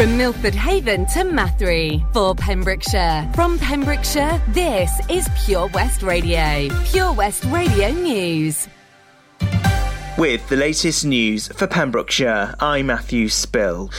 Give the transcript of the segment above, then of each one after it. From Milford Haven to Mathry, for Pembrokeshire. From Pembrokeshire, this is Pure West Radio. Pure West Radio News. With the latest news for Pembrokeshire, I'm Matthew Spill.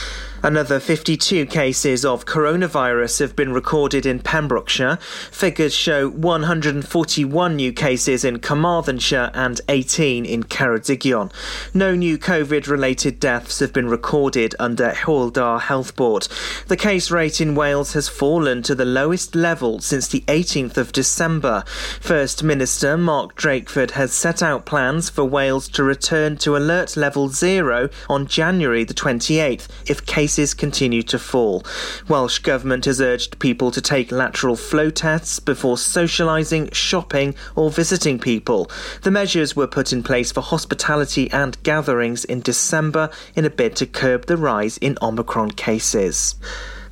Another 52 cases of coronavirus have been recorded in Pembrokeshire. Figures show 141 new cases in Carmarthenshire and 18 in Ceredigion. No new COVID-related deaths have been recorded under Hywel Dda Health Board. The case rate in Wales has fallen to the lowest level since the 18th of December. First Minister Mark Drakeford has set out plans for Wales to return to alert level 0 on January the 28th if cases continue to fall. Welsh Government has urged people to take lateral flow tests before socialising, shopping or visiting people. The measures were put in place for hospitality and gatherings in December in a bid to curb the rise in Omicron cases.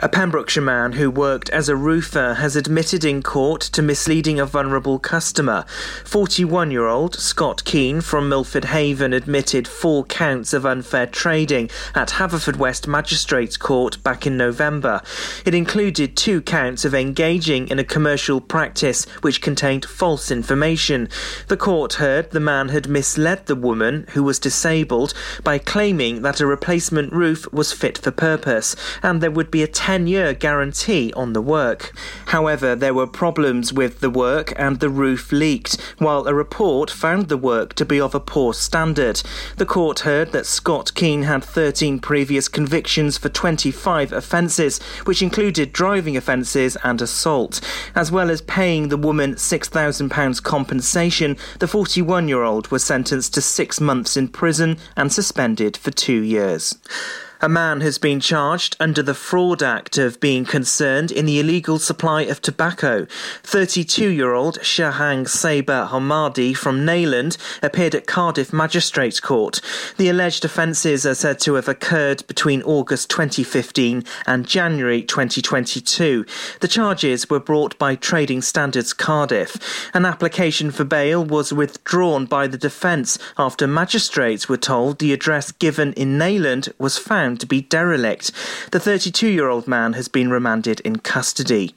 A Pembrokeshire man who worked as a roofer has admitted in court to misleading a vulnerable customer. 41-year-old Scott Keane from Milford Haven admitted 4 counts of unfair trading at Haverfordwest Magistrates Court back in November. It included 2 counts of engaging in a commercial practice which contained false information. The court heard the man had misled the woman, who was disabled, by claiming that a replacement roof was fit for purpose and there would be a 10-year guarantee on the work. However, there were problems with the work and the roof leaked, while a report found the work to be of a poor standard. The court heard that Scott Keane had 13 previous convictions for 25 offences, which included driving offences and assault. As well as paying the woman £6,000 compensation, the 41-year-old was sentenced to 6 months in prison and suspended for 2 years. A man has been charged under the Fraud Act of being concerned in the illegal supply of tobacco. 32-year-old Shahang Saber Hamadi from Nayland appeared at Cardiff Magistrates Court. The alleged offences are said to have occurred between August 2015 and January 2022. The charges were brought by Trading Standards Cardiff. An application for bail was withdrawn by the defence after magistrates were told the address given in Nayland was found to be derelict. The 32-year-old man has been remanded in custody.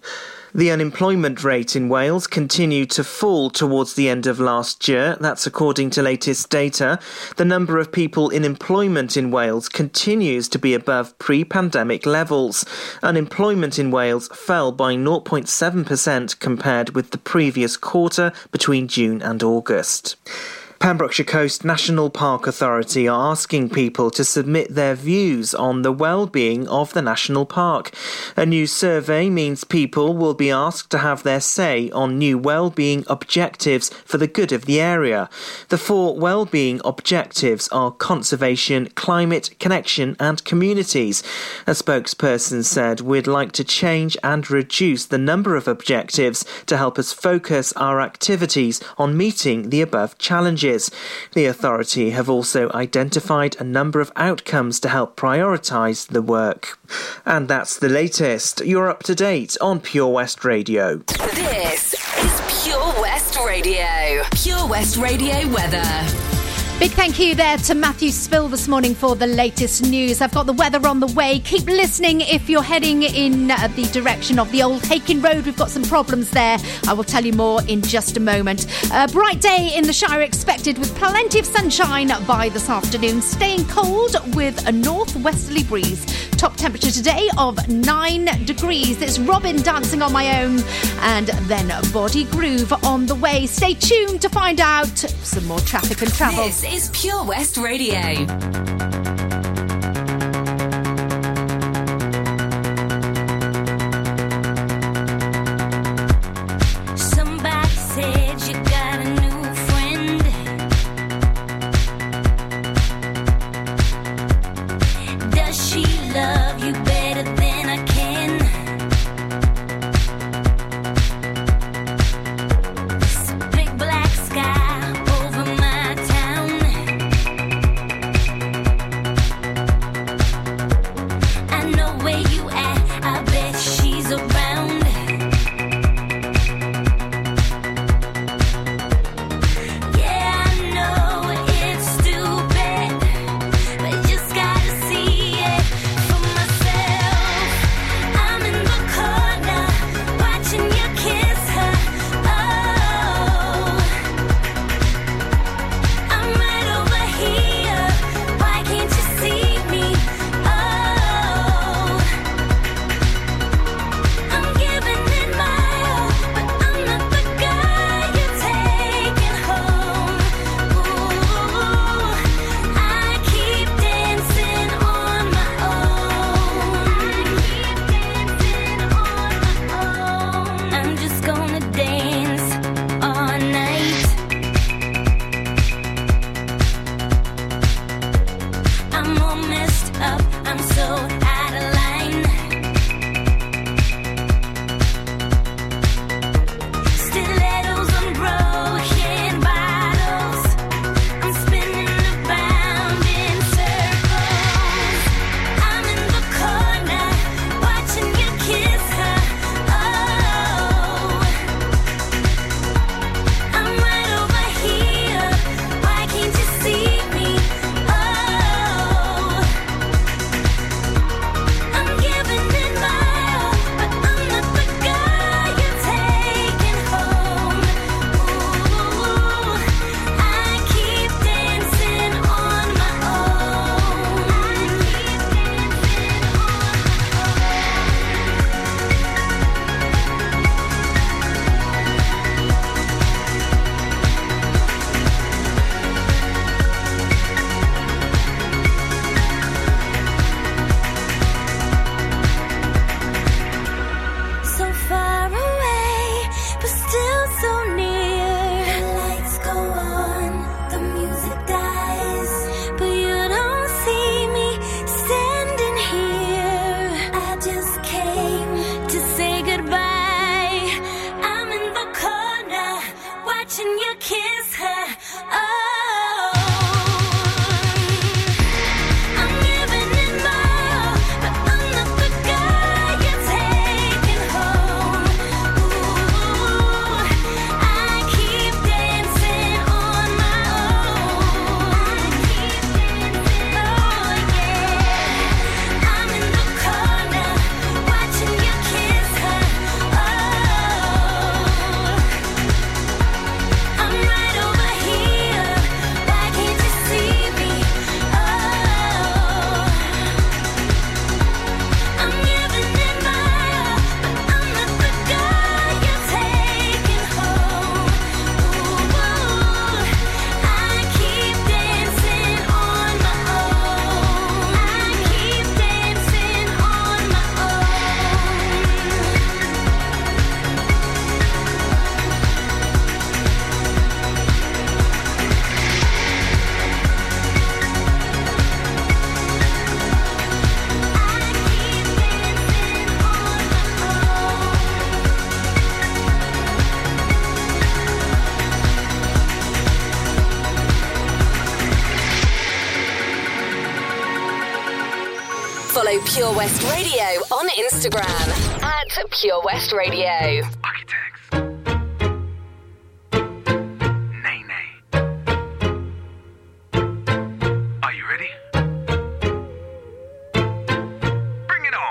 The unemployment rate in Wales continued to fall towards the end of last year. That's according to latest data. The number of people in employment in Wales continues to be above pre-pandemic levels. Unemployment in Wales fell by 0.7% compared with the previous quarter between June and August. Pembrokeshire Coast National Park Authority are asking people to submit their views on the well-being of the national park. A new survey means people will be asked to have their say on new well-being objectives for the good of the area. The 4 well-being objectives are conservation, climate, connection and communities. A spokesperson said, "We'd like to change and reduce the number of objectives to help us focus our activities on meeting the above challenges." The authority have also identified a number of outcomes to help prioritise the work. And that's the latest. You're up to date on Pure West Radio. This is Pure West Radio. Pure West Radio weather. Big thank you there to Matthew Spill this morning for the latest news. I've got the weather on the way. Keep listening if you're heading in the direction of the old Hakin Road. We've got some problems there. I will tell you more in just a moment. A bright day in the Shire expected with plenty of sunshine by this afternoon. Staying cold with a northwesterly breeze. Top temperature today of 9 degrees. It's Robin dancing on my own and then Body Groove on the way. Stay tuned to find out some more traffic and travel. This is Pure West Radio. up, I'm so out of line. Stilettos, unbroken bottles, I'm spinning around in circles. I'm in the corner, watching you kiss her, oh. I'm right over here, why can't you see me, oh. I'm giving it my all, but I'm not the girl you're taking home. Ooh, I keep dancing on my own. I keep dancing on my own. So far away, but still so near. The lights go on, the music dies, but you don't see me standing here. I just came to say goodbye. I'm in the corner, watching you kiss her. Oh. I'm giving it my all, but I'm not the girl you're taking home. Ooh, I keep dancing on my own. I keep dancing, oh yeah. I'm in the corner, watching you kiss her. Oh. I'm right over here, why can't you see me, oh. I'm giving it my all, but I'm not the girl you're taking home. Ooh, I keep dancing on my own. I keep dancing on my own. Follow Pure West Radio on Instagram at Pure West Radio. Architects. Nene. Are you ready? Bring it on.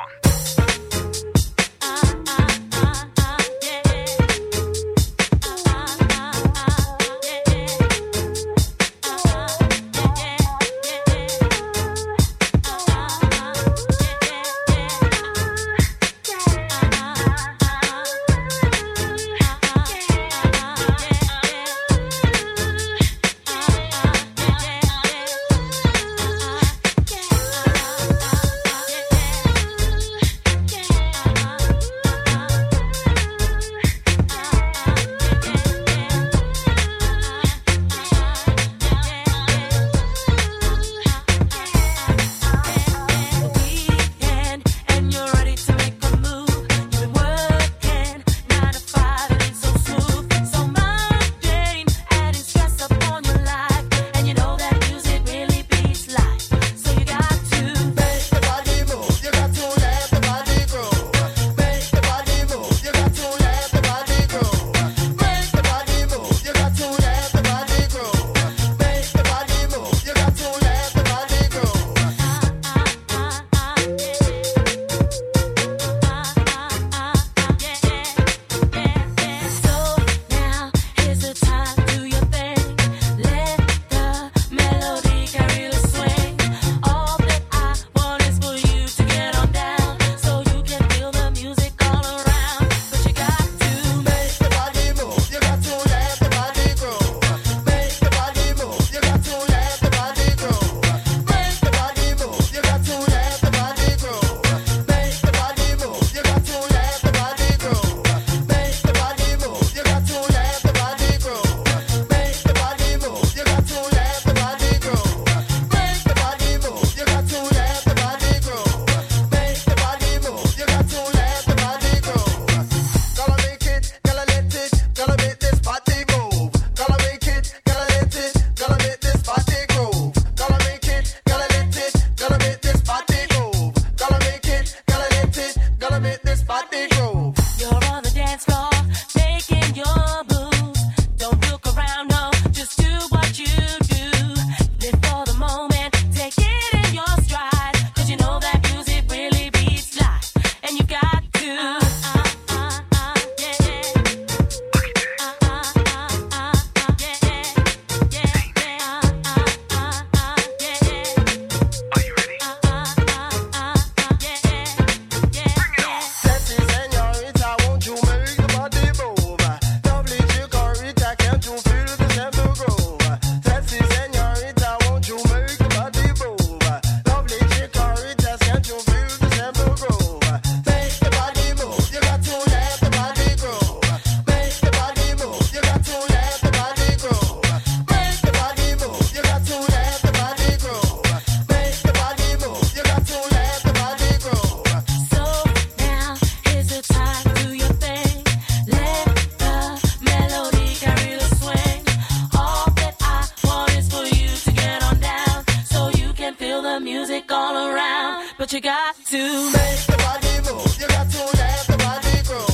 the music all around, but you got to make the body move, you got to let the body grow.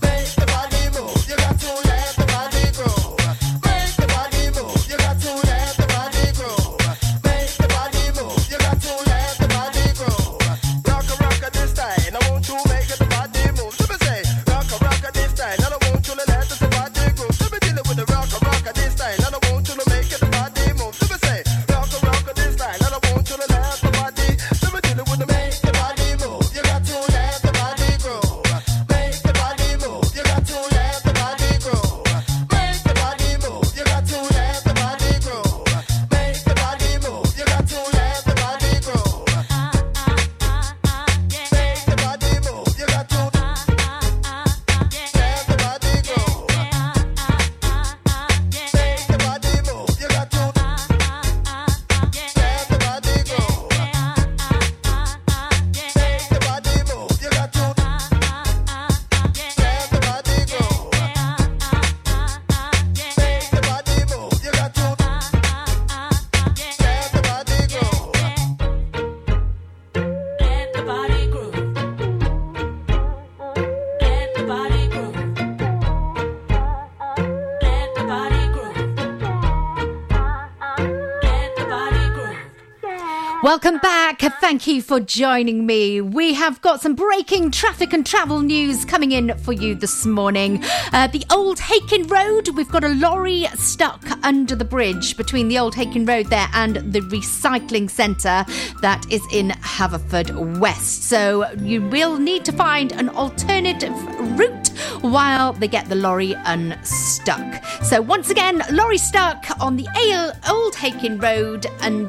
Make the body move, you got to let the body grow. Make the body move, you got to let the body grow. Make the body move, you got to let the body grow. Rock a rock at this time, I want to make the body move. Let me say, rock a rock at this time, I don't want to let the body grow. Let me deal it with the rock a rock at this time, I don't want to make the body move. Let me say, rock a rock at this time, I don't want to let the body. Let me deal it with the make the body move. You got to let the body grow. Make the body move. You got to let the body grow. Make the body move. You got to let the body grow. Make the body move. You got to let the body grow. Make the body move. You got to let the body grow. Make the body move. You got to let the body grow. Make the body move. You got to let the body grow. Make the body move. You got to let the body grow. Let the body groove. Let the body groove. Let the body groove. Let the body groove. Welcome back. Thank you for joining me. We have got some breaking traffic and travel news coming in for you this morning. The Old Hakin Road, we've got a lorry stuck under the bridge between the Old Hakin Road there and the recycling centre that is in Haverfordwest. So you will need to find an alternative route while they get the lorry unstuck. So once again, lorry stuck on the Old Hakin Road under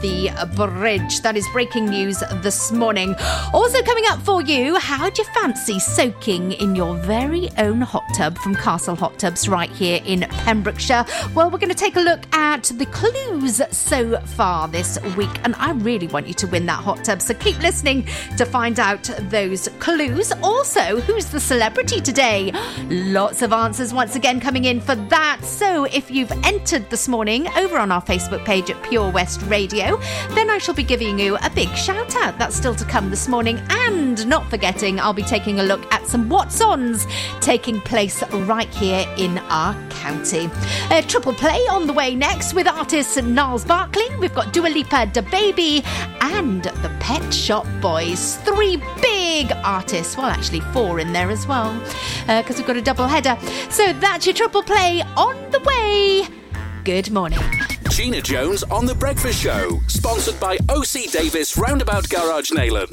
the bridge. That is breaking news this morning. Also coming up for you, how do you fancy soaking in your very own hot tub from Castle Hot Tubs right here in Pembrokeshire? Well, we're going to take a look at the clues so far this week, and I really want you to win that hot tub, so keep listening to find out those clues. Also, who's the celebrity today? Lots of answers once again coming in for that. So if you've entered this morning over on our Facebook page at Pure West Radio, then I shall be giving you a big shout out. That's still to come this morning. And not forgetting, I'll be taking a look at some what's ons taking place right here in our county. A triple play on the way next with artist Niles Barkley. We've got Dua Lipa, DaBaby and the Pet Shop Boys. Three big artists, well actually four in there as well, because we've got a double header. So that's your triple play on the way. Good morning. Gina Jones on The Breakfast Show, sponsored by O.C. Davis Roundabout Garage Nayland.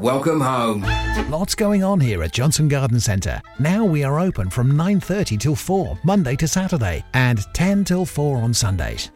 Welcome home. Lots going on here at Johnson Garden Centre. Now we are open from 9:30 till 4, Monday to Saturday, and 10 till 4 on Sundays.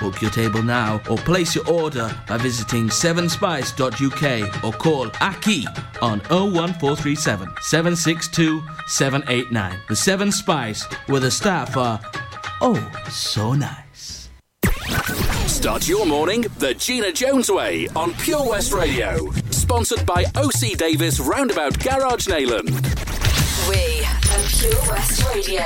Book your table now or place your order by visiting sevenspice.uk or call Aki on 01437 762 789. The Seven Spice, where the staff are oh so nice. Start your morning the Gina Jones way on Pure West Radio. Sponsored by O.C. Davis Roundabout Garage, Nayland. We are Pure West Radio.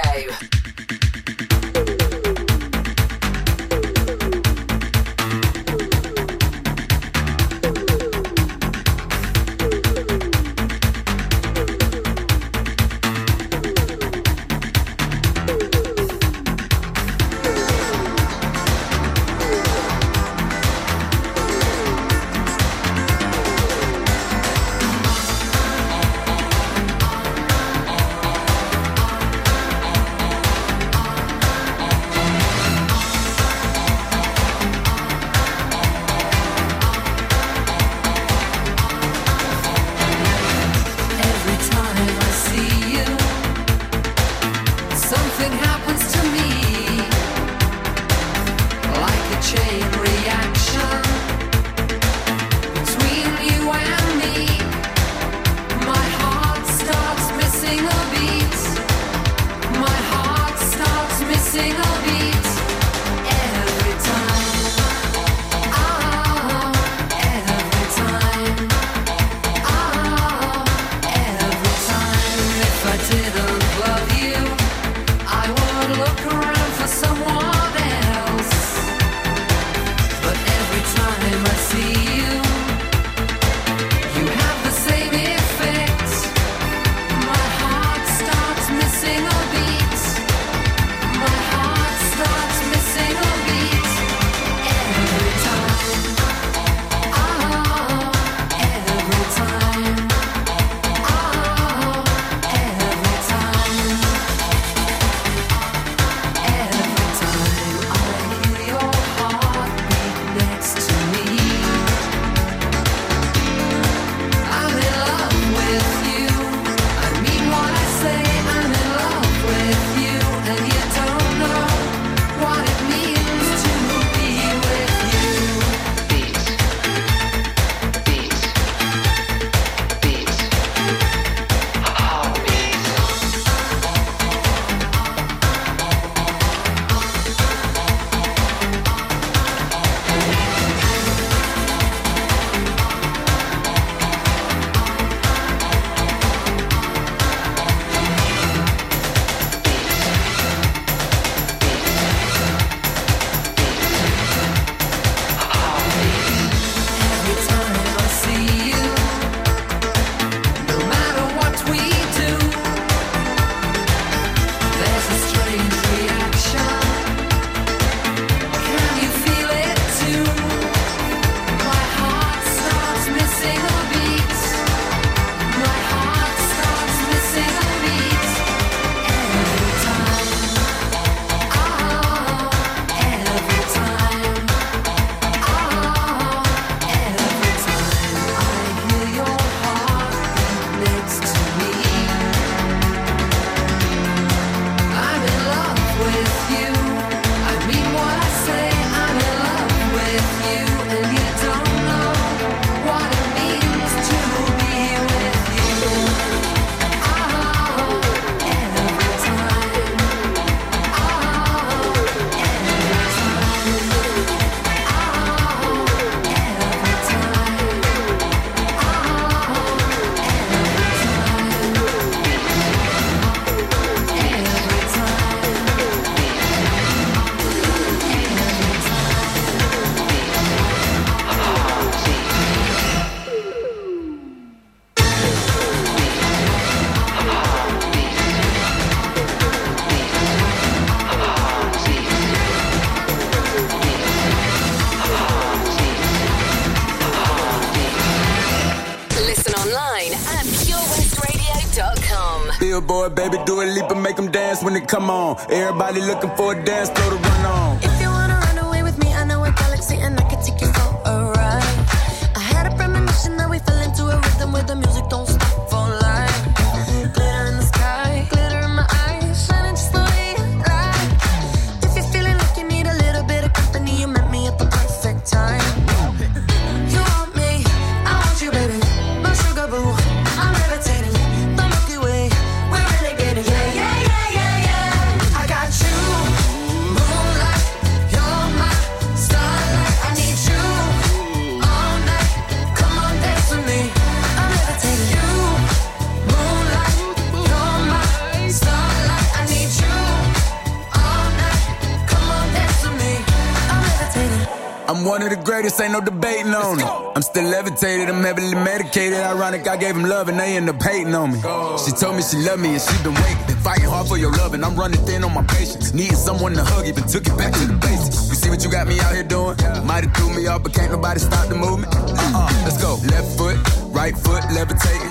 Boy, baby, Dua Lipa, make them dance when they come on. Everybody looking for a dance floor to run on. If you wanna run away with me, I know a galaxy and I can take you for a ride. I had a premonition that we fell into a rhythm where the music don't stop for life. Glitter in the sky, glitter in my eyes, shining just the way you like. If you're feeling like you need a little bit of company, you met me at the perfect time. You want me, I want you, baby, my sugar boo, I'm levitating. We're really getting, yeah, yeah, yeah, yeah, yeah. I got you, moonlight. one of the greatest, ain't no debating on it. I'm still levitated, I'm heavily medicated. Ironic, I gave him love and they end up hating on me. She told me she loved me and she been waiting. Been fighting hard for your love and I'm running thin on my patience. Needing someone to hug, even took it back to the basics. You see what you got me out here doing? Might have threw me off, but can't nobody stop the movement. Let's go. Left foot, right foot, levitating.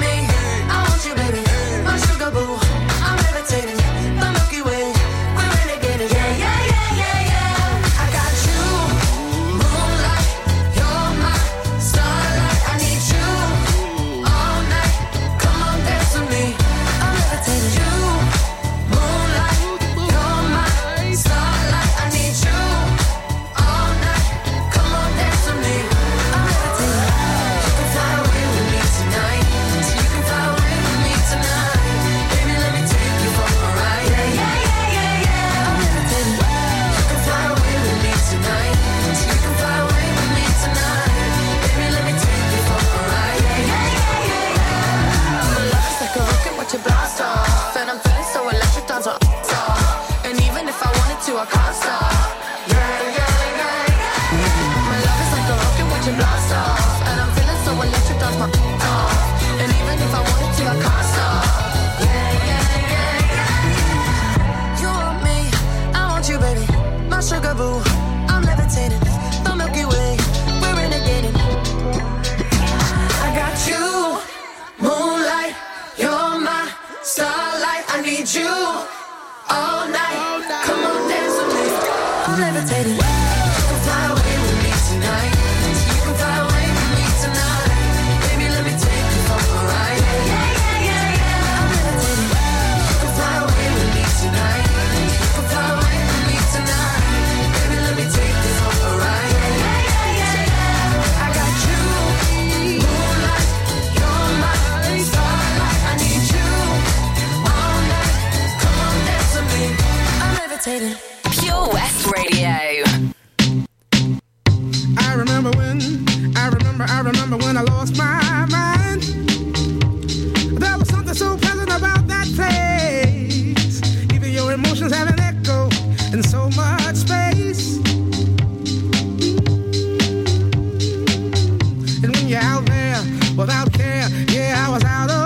me, I want you, baby. My sugar boo, I'm levitating. I can't stop. Yeah, yeah, yeah, yeah. My love is like a rocket watching blast off, and I'm feeling so electric, that's my off. And even if I wanted to, I can't stop. Yeah, yeah, yeah, yeah, yeah. You want me, I want you, baby. My sugar boo, I'm levitating. The Milky Way, we're renegading. I got you, moonlight. You're my starlight. I need you all night. Come on, dance with me. I'm levitating. You can fly away with me tonight. You can fly away with me tonight. Baby, let me take you for a ride. Yeah, yeah, yeah, yeah. I'm levitating. You can fly away with me tonight. You can fly away with me tonight. Baby, let me take you for a ride. Yeah, yeah, yeah, yeah. I got you, moonlight. You're my starlight. I need you all night. Come on, dance with me. Pure West Radio. I remember when I lost my mind. There was something so pleasant about that place. Even your emotions have an echo in so much space. And when you're out there without care, yeah, I was out of.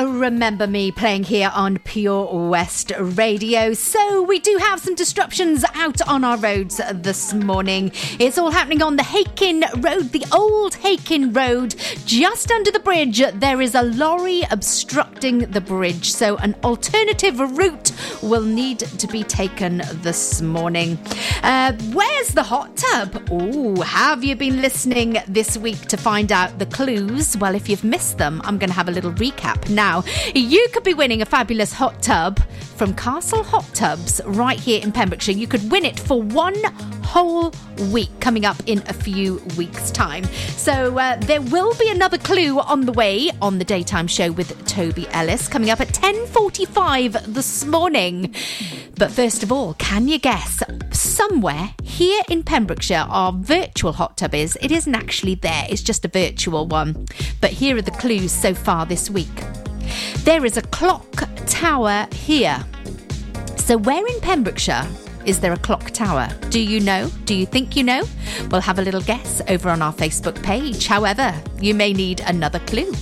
Remember Me playing here on Pure West Radio. So we do have some disruptions out on our roads this morning. It's all happening on the Hakin Road, the old Hakin Road. Just under the bridge, there is a lorry obstructing the bridge, so an alternative route will need to be taken this morning. Where's the hot tub? Oh, have you been listening this week to find out the clues? Well, if you've missed them, I'm going to have a little recap now. You could be winning a fabulous hot tub from Castle Hot Tubs right here in Pembrokeshire. You could win it for one whole week coming up in a few weeks' time. So there will be another clue on the way on the daytime show with Toby Ellis coming up at 10:45 this morning. But first of all, can you guess? Somewhere here in Pembrokeshire, our virtual hot tub is. It isn't actually there, it's just a virtual one. But here are the clues so far this week. There is a clock tower here. So where in Pembrokeshire is there a clock tower? Do you know? Do you think you know? We'll have a little guess over on our Facebook page. However, you may need another clue.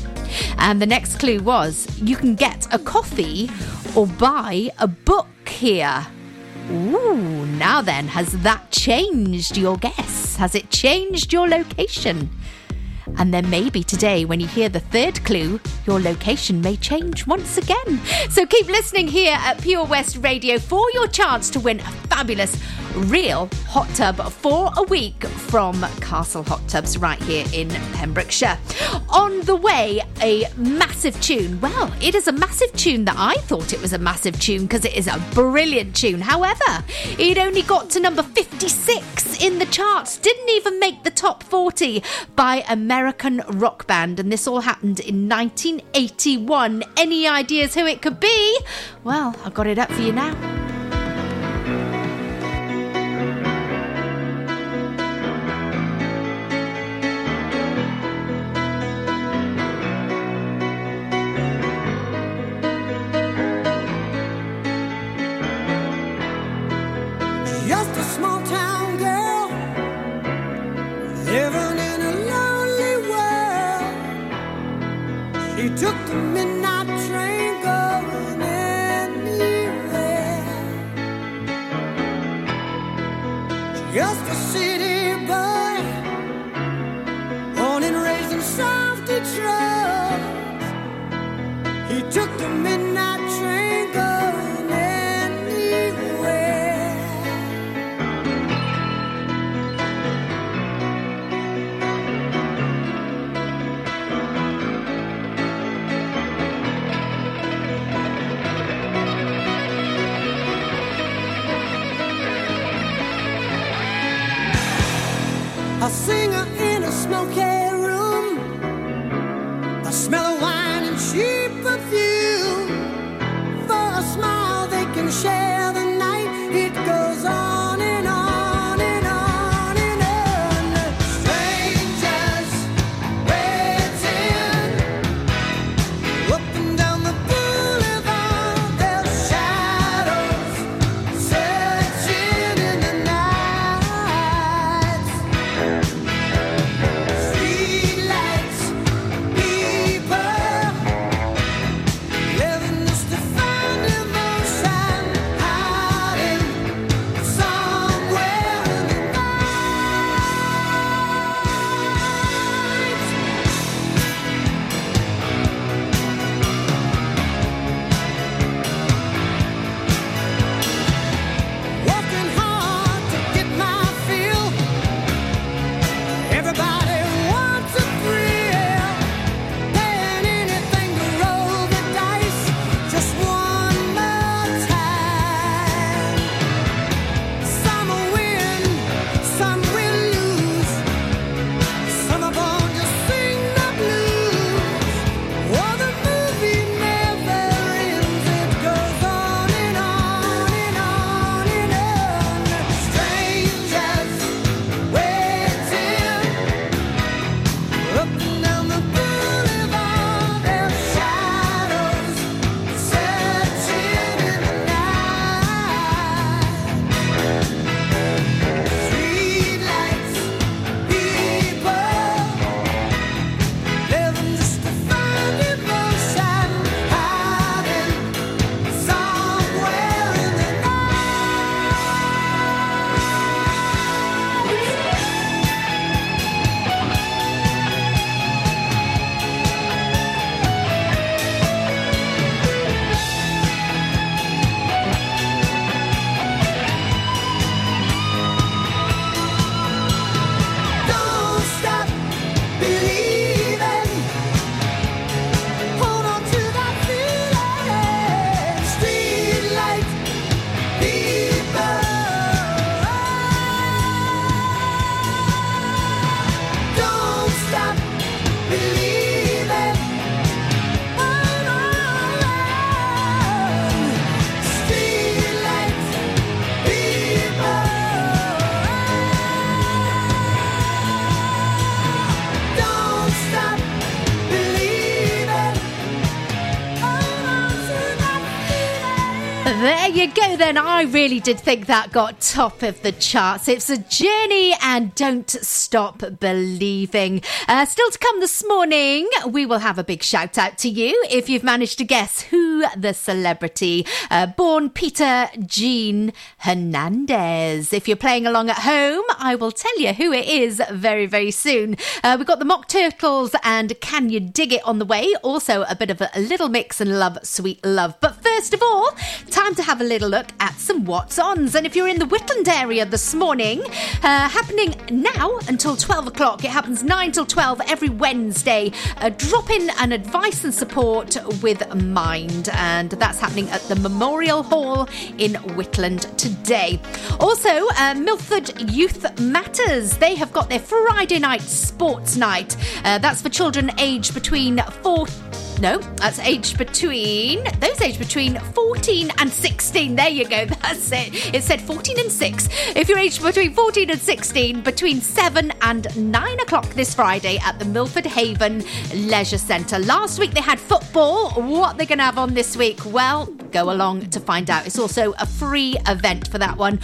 And the next clue was you can get a coffee or buy a book here. Ooh, now then, has that changed your guess? Has it changed your location? And then maybe today, when you hear the third clue, your location may change once again. So keep listening here at Pure West Radio for your chance to win a fabulous real hot tub for a week from Castle Hot Tubs right here in Pembrokeshire. On the way, a massive tune. Well, it is a massive tune that I thought it was a massive tune because it is a brilliant tune. However, it only got to number 56 in the charts. Didn't even make the top 40 by American rock band, and this all happened in 1981. Any ideas who it could be? Well, I've got it up for you now. Just a small town girl living in a lonely world. She took the midnight train going anywhere. Just a city boy, born and raised in South Detroit. He took the midnight train going anywhere. A singer in a smoky room, the smell of wine and cheap perfume. For a smile they can share the night. It goes on and on. There you go then. I really did think that got top of the charts. It's a Journey and Don't Stop Believing. Still to come this morning, we will have a big shout out to you if you've managed to guess who the celebrity born Peter Jean Hernandez. If you're playing along at home, I will tell you who it is very, very soon. We've got the Mock Turtles and Can You Dig It on the way. Also a bit of a Little Mix and Love, Sweet Love. But first of all, time to have a little look at some what's ons. And if you're in the Whitland area this morning, happening now until 12 o'clock, it happens 9 till 12 every Wednesday, drop in and advice and support with Mind. And that's happening at the Memorial Hall in Whitland today. Also, Milford Youth Matters. They have got their Friday night sports night. That's for children aged between 14 and 16. There you go, that's it. It said 14 and 6. If you're aged between 14 and 16, between 7 and 9 o'clock this Friday at the Milford Haven Leisure Centre. Last week they had football. What they're going to have on this week? Well, go along to find out. It's also a free event for that one.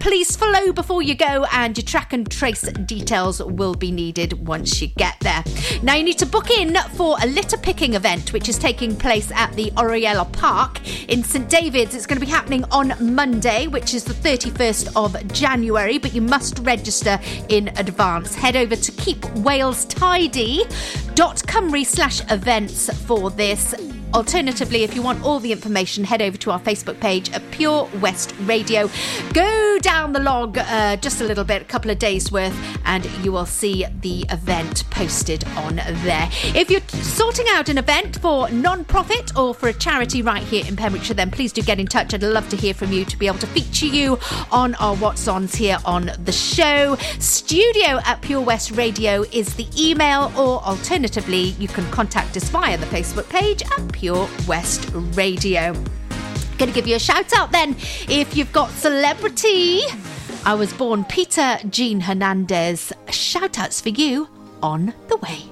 Please follow before you go, and your track and trace details will be needed once you get there. Now you need to book in for a litter picking event, which is taking place at the Oriel Park in St David's. It's going to be happening on Monday, which is the 31st of January, but you must register in advance. Head over to keepwalestidy.cymru/events for this. Alternatively, if you want all the information, head over to our Facebook page at Pure West Radio. Go down the log just a little bit, a couple of days worth, and you will see the event posted on there. If you're sorting out an event for non-profit or for a charity right here in Pembrokeshire, then please do get in touch. I'd love to hear from you to be able to feature you on our What's Ons here on the show. studio@purewestradio is the email, or alternatively, you can contact us via the Facebook page at Pure West Radio. Going to give you a shout out then if you've got celebrity. I was born Peter Jean Hernandez. Shout outs for you on the way.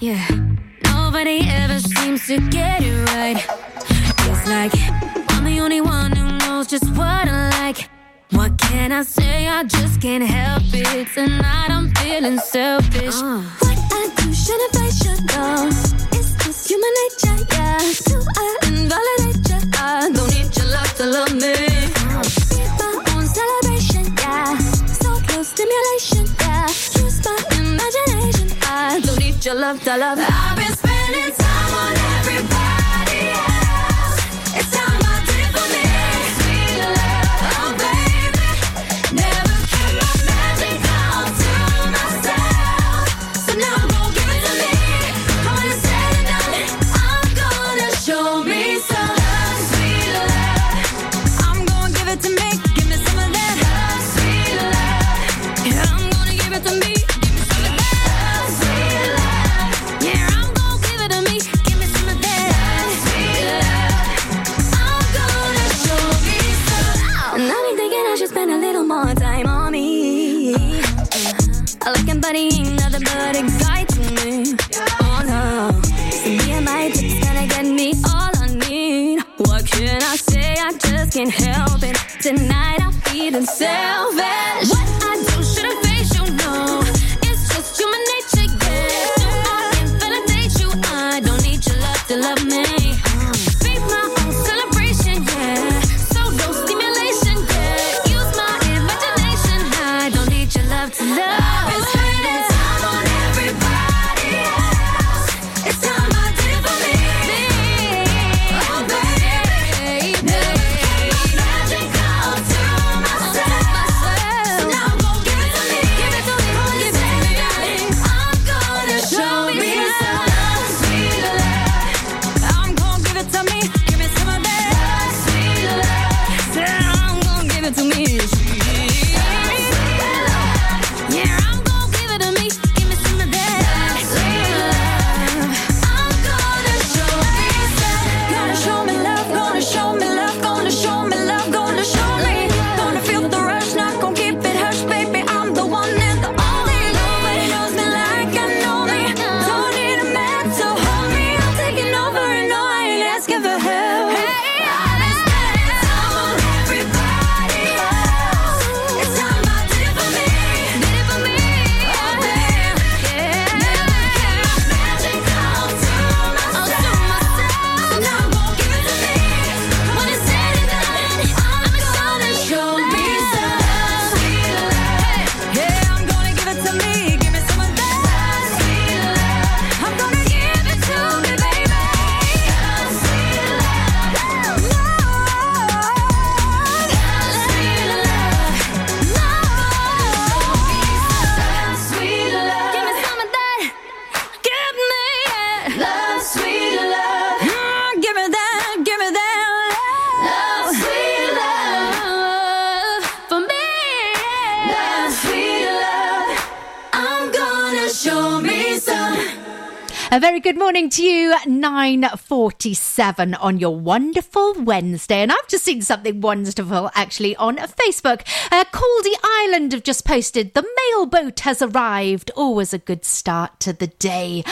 Yeah. Nobody ever seems to get it right. Feels like I'm the only one who knows just what I like. What can I say? I just can't help it. Tonight I'm feeling selfish. What I do shouldn't I should know. It's just human nature, yeah. Do I invalidate you? I don't need your love to love me. Be my own celebration, yeah. So close stimulation, yeah. Use my imagination, I don't need your love to love. I've been spending time on everybody else. It's time. Can't help it. Tonight I'm feeling selfish. What I do shouldn't face you, no. It's just human nature, yeah. So I can't validate you. I don't need your love to love me. Be my own celebration, yeah. So no stimulation, yeah. Use my imagination. I don't need your love to love. A very good morning to you, 9:47 on your wonderful Wednesday. And I've just seen something wonderful, actually, on Facebook. Caldy Island have just posted, the mail boat has arrived. Always a good start to the day.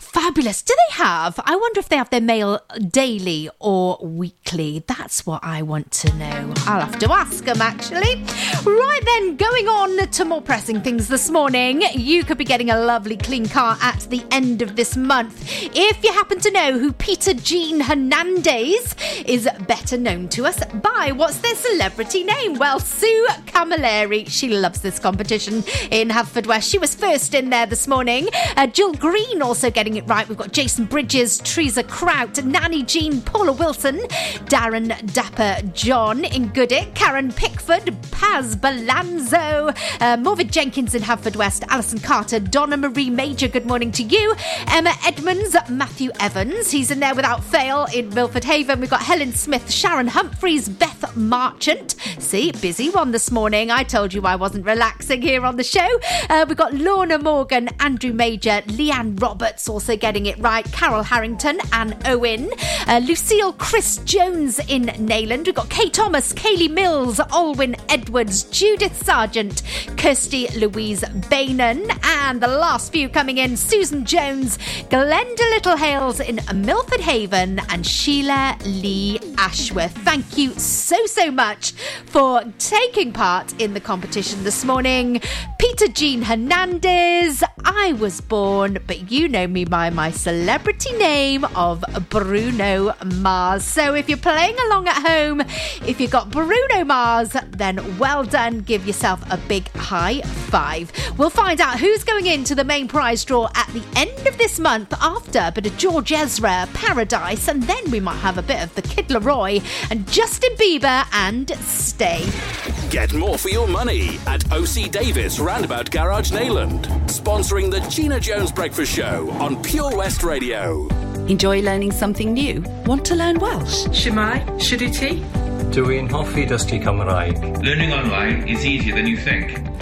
Fabulous. Do they have? I wonder if they have their mail daily or weekly. That's what I want to know. I'll have to ask them, actually. Right then, going on to more pressing things this morning. You could be getting a lovely clean car at the end of this month, if you happen to know who Peter Jean Hernandez is, better known to us by what's their celebrity name? Well, Sue Camilleri. She loves this competition in Haverfordwest. She was first in there this morning. Jill Green also getting it right. We've got Jason Bridges, Teresa Kraut, Nanny Jean, Paula Wilson, Darren Dapper, John in Goodick, Karen Pickford, Paz Balanzo, Morvid Jenkins in Haverfordwest, Alison Carter, Donna Marie Major, good morning to you. Emma Edmonds, Matthew Evans, he's in there without fail in Milford Haven. We've got Helen Smith, Sharon Humphreys, Beth Marchant. See, busy one this morning. I told you I wasn't relaxing here on the show. We've got Lorna Morgan, Andrew Major, Leanne Roberts also getting it right, Carol Harrington, Anne Owen, Lucille Chris Jones in Nayland. We've got Kay Thomas, Kayleigh Mills, Olwyn Edwards, Judith Sargent, Kirsty Louise Bainan, and the last few coming in, Susan Jones, Glenda Little-Hales in Milford Haven, and Sheila Lee Ashworth. Thank you so much for taking part in the competition this morning. Peter Jean Hernandez, I was born, but you know me by my celebrity name of Bruno Mars. So if you're playing along at home, if you got Bruno Mars, then well done. Give yourself a big high five. We'll find out who's going into the main prize draw at the end of this month after a bit of George Ezra, Paradise, and then we might have a bit of the Kid Laroi and Justin Bieber and Stay. Get more for your money at O.C. Davis Roundabout Garage Nayland, sponsoring the Gina Jones Breakfast Show on Pure West Radio. Enjoy learning something new? Want to learn Welsh? Shemai, Shuduti? Dwi'n hoffi dysgu Cymraeg. Learning online is easier than you think.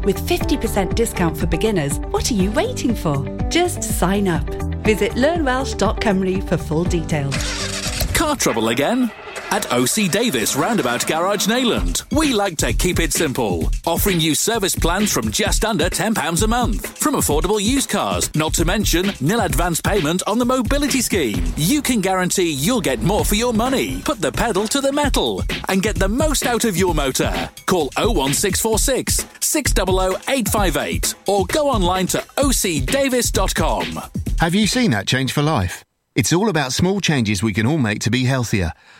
With 50% discount for beginners, what are you waiting for? Just sign up. Visit learnwelsh.cymru for full details. Car trouble again? At O.C. Davis Roundabout Garage Nayland, we like to keep it simple, offering you service plans from just under £10 a month. From affordable used cars, not to mention nil advance payment on the mobility scheme. You can guarantee you'll get more for your money. Put the pedal to the metal and get the most out of your motor. Call 01646 600 858 or go online to ocdavis.com. Have you seen that Change for Life? It's all about small changes we can all make to be healthier,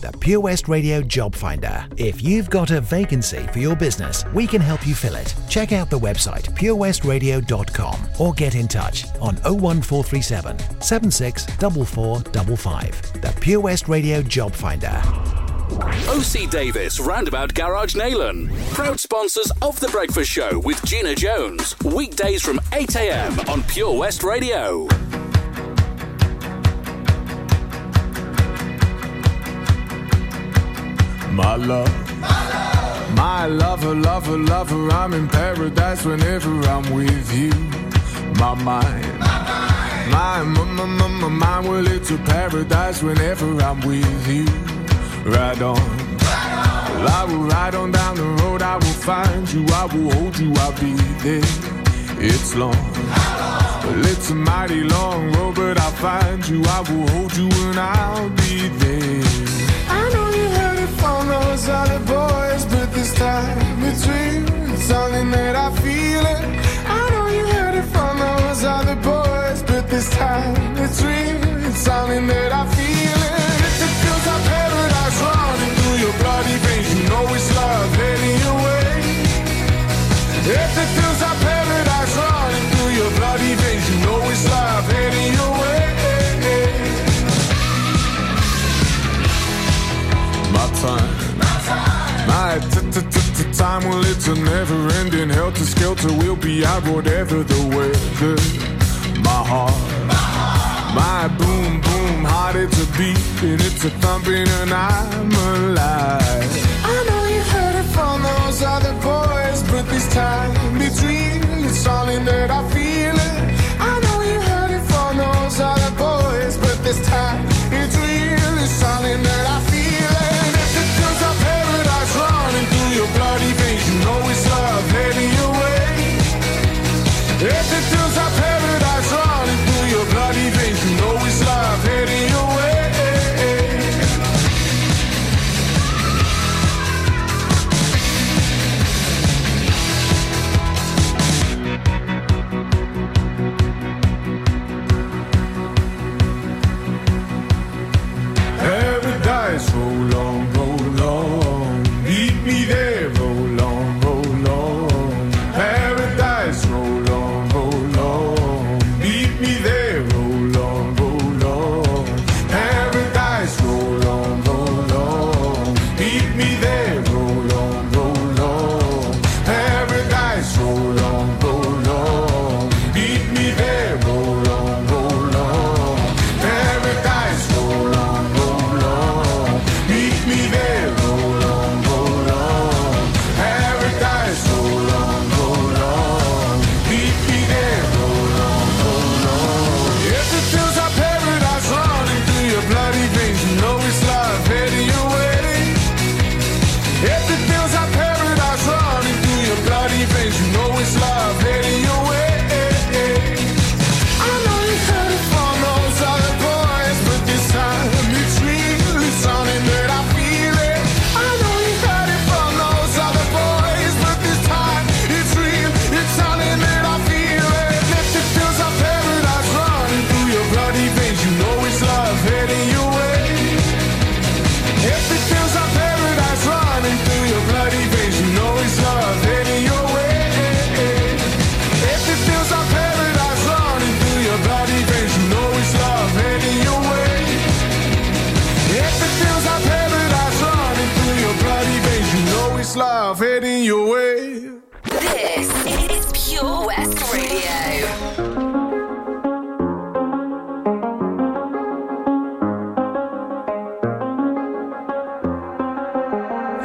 The Pure West Radio Job Finder. If you've got a vacancy for your business, we can help you fill it. Check out the website purewestradio.com or get in touch on 01437 764455. The Pure West Radio Job Finder. O.C. Davis Roundabout Garage Nayland. Proud sponsors of The Breakfast Show with Gina Jones. Weekdays from 8 a.m. on Pure West Radio. My love, my love, my lover, lover, lover, I'm in paradise whenever I'm with you. My mind, my mind, my mind, well, it's a paradise whenever I'm with you. Ride on, ride on. Well, I will ride on down the road, I will find you, I will hold you, I'll be there. It's long, how long? Well, it's a mighty long road, but I'll find you, I will hold you and I'll be there. From those other boys, but this time between, it's something that I feel it. I know you heard it from those other boys, but this time between, it's something that I feel it. If it feels like paradise running through your bloody veins, you know it's love heading your way. If it feels like paradise running through your bloody veins, you know it's love heading your way. My time. My time, well, it's a never-ending helter-skelter. We'll be out whatever the weather. My heart. My boom, boom heart, it's a beating, it's a thumping, and I'm alive. I know you heard it from those other boys, but this time between, it's something that I feel it. I know you heard it from those other boys, but this time it's real, it's something that I feel. Bloody veins, you know it's Pure West Radio. I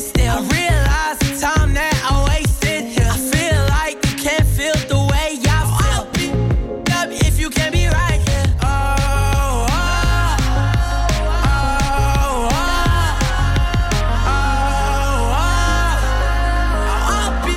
still. I realize the time that I wasted. I feel like you can't feel the way I feel. I'll be up if you can't be right. Oh, oh, oh, oh, oh, oh.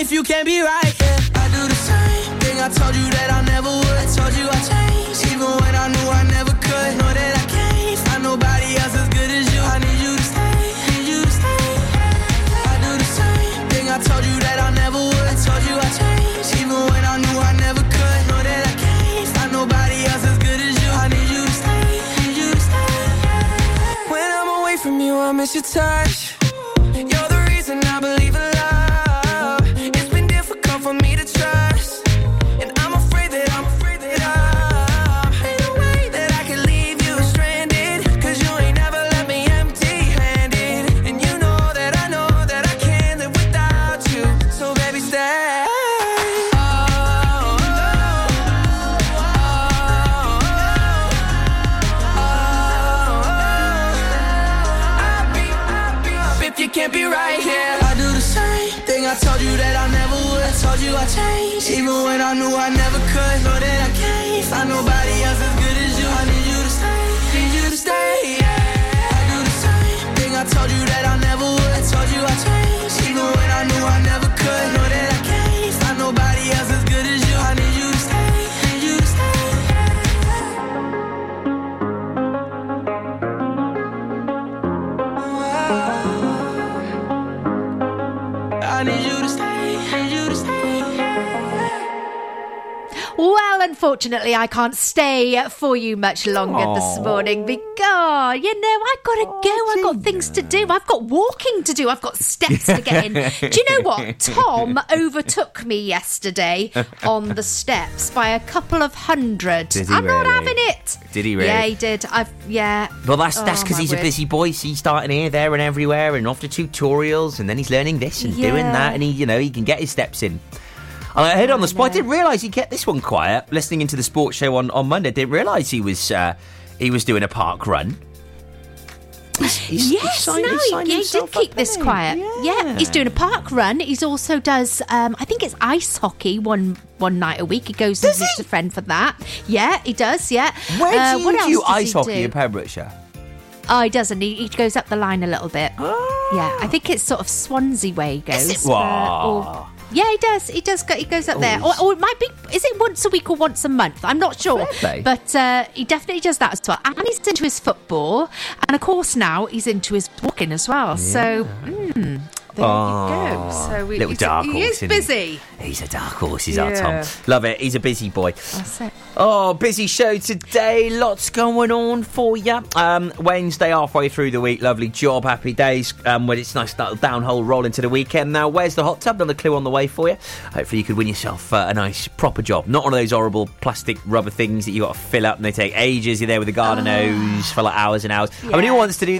If you can't be right, yeah. I do the same thing I told you that I never would. I told you I changed, even when I knew I never could. Know that I can't find nobody else as good as you. I need you to stay, need you to stay. I do the same thing I told you that I never would. I told you I changed, even when I knew I never could. Know that I can't find nobody else as good as you. I need you to stay, need you to stay. When I'm away from you, I miss your touch. You're the reason I believe in love. I changed, even when I knew I never could. Know that I can't find nobody else as good as you. I need you to stay, need you to stay. Yeah. I do the same thing I told you that I never would. I told you I changed, even when I knew I never could. Know that I can't find nobody else as good as you. I need you to stay, need you to stay. I need you to stay, need you to stay. Well, unfortunately, I can't stay for you much longer this morning because, I've got to go. I've got things to do. I've got walking to do. I've got steps to get in. Do you know what? Tom overtook me yesterday on the steps by a couple of hundred. Not having it. Did he really? Yeah, he did. Well, that's because he's a busy boy. So he's starting here, there and everywhere and off to tutorials and then he's learning this and doing that and he can get his steps in. And I heard on the spot, I didn't realise he kept this one quiet. Listening into the sports show on Monday, didn't realise he was doing a park run. He did keep this quiet. Yeah, he's doing a park run. He also does, I think it's ice hockey one night a week. He goes and visits a friend for that. Yeah, he does, yeah. Where do you do ice hockey in Pembrokeshire? Oh, he doesn't. He goes up the line a little bit. Oh. Yeah, I think it's sort of Swansea way he goes. Is it? Yeah, he does. He goes up there. Or it might be... Is it once a week or once a month? I'm not sure. But he definitely does that as well. And he's into his football. And, of course, now he's into his walking as well. Yeah. So, there you go. So little dark horse. He is busy. He's a dark horse. He's our Tom. Love it. He's a busy boy. That's it. Oh, busy show today. Lots going on for you. Wednesday, halfway through the week. Lovely job. Happy days. When it's nice to downhole roll into the weekend. Now, where's the hot tub? Another clue on the way for you. Hopefully you could win yourself a nice, proper job. Not one of those horrible plastic rubber things that you got to fill up and they take ages. You're there with a garden hose for like hours and hours. Yeah. I mean, who wants to do that?